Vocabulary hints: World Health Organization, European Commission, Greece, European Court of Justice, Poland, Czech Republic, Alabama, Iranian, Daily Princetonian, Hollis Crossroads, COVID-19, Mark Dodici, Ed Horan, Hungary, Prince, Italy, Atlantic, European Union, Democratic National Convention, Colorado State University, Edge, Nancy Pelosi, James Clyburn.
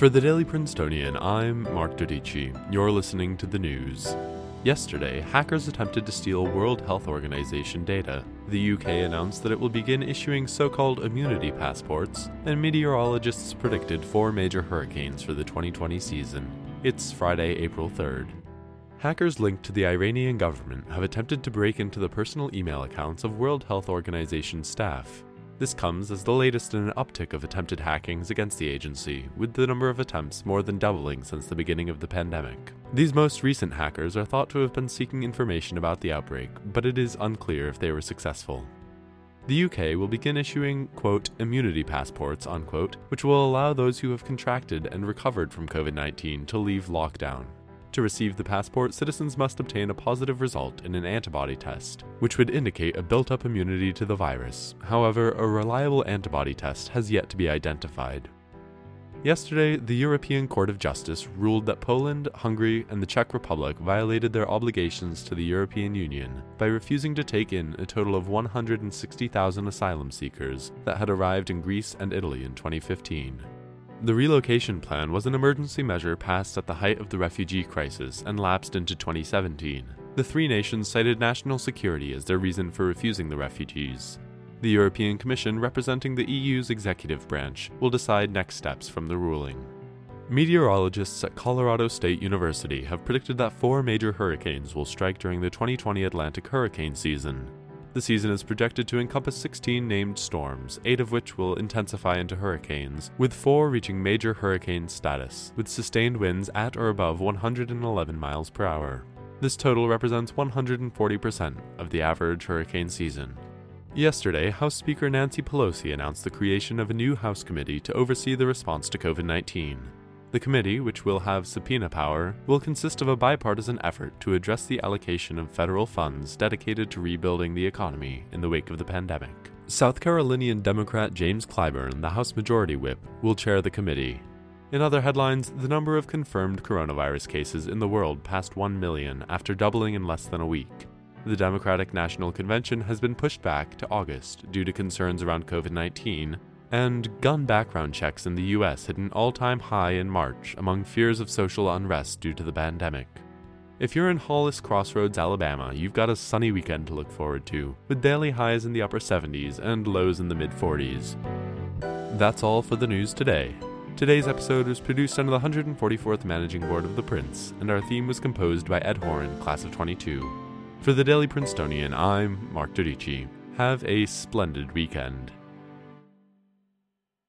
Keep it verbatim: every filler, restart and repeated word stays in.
For the Daily Princetonian, I'm Mark Dodici. You're listening to the news. Yesterday, hackers attempted to steal World Health Organization data. The U K announced that it will begin issuing so-called immunity passports, and meteorologists predicted four major hurricanes for the twenty twenty season. It's Friday, April third. Hackers linked to the Iranian government have attempted to break into the personal email accounts of World Health Organization staff. This comes as the latest in an uptick of attempted hackings against the agency, with the number of attempts more than doubling since the beginning of the pandemic. These most recent hackers are thought to have been seeking information about the outbreak, but it is unclear if they were successful. The U K will begin issuing, quote, immunity passports, unquote, which will allow those who have contracted and recovered from covid nineteen to leave lockdown. To receive the passport, citizens must obtain a positive result in an antibody test, which would indicate a built-up immunity to the virus. However, a reliable antibody test has yet to be identified. Yesterday, the European Court of Justice ruled that Poland, Hungary, and the Czech Republic violated their obligations to the European Union by refusing to take in a total of one hundred sixty thousand asylum seekers that had arrived in Greece and Italy in twenty fifteen. The relocation plan was an emergency measure passed at the height of the refugee crisis and lapsed into twenty seventeen. The three nations cited national security as their reason for refusing the refugees. The European Commission, representing the E U's executive branch, will decide next steps from the ruling. Meteorologists at Colorado State University have predicted that four major hurricanes will strike during the twenty twenty Atlantic hurricane season. The season is projected to encompass sixteen named storms, eight of which will intensify into hurricanes, with four reaching major hurricane status, with sustained winds at or above one hundred eleven miles per hour. This total represents one hundred forty percent of the average hurricane season. Yesterday, House Speaker Nancy Pelosi announced the creation of a new House committee to oversee the response to covid nineteen. The committee, which will have subpoena power, will consist of a bipartisan effort to address the allocation of federal funds dedicated to rebuilding the economy in the wake of the pandemic. South Carolinian Democrat James Clyburn, the House Majority Whip, will chair the committee. In other headlines, the number of confirmed coronavirus cases in the world passed one million after doubling in less than a week. The Democratic National Convention has been pushed back to August due to concerns around covid nineteen, and gun background checks in the U S hit an all-time high in March among fears of social unrest due to the pandemic. If you're in Hollis Crossroads, Alabama, you've got a sunny weekend to look forward to, with daily highs in the upper seventies and lows in the mid forties. That's all for the news today. Today's episode was produced under the one hundred forty-fourth Managing Board of the Prince, and our theme was composed by Ed Horan, Class of twenty-two. For the Daily Princetonian, I'm Mark Dodici. Have a splendid weekend.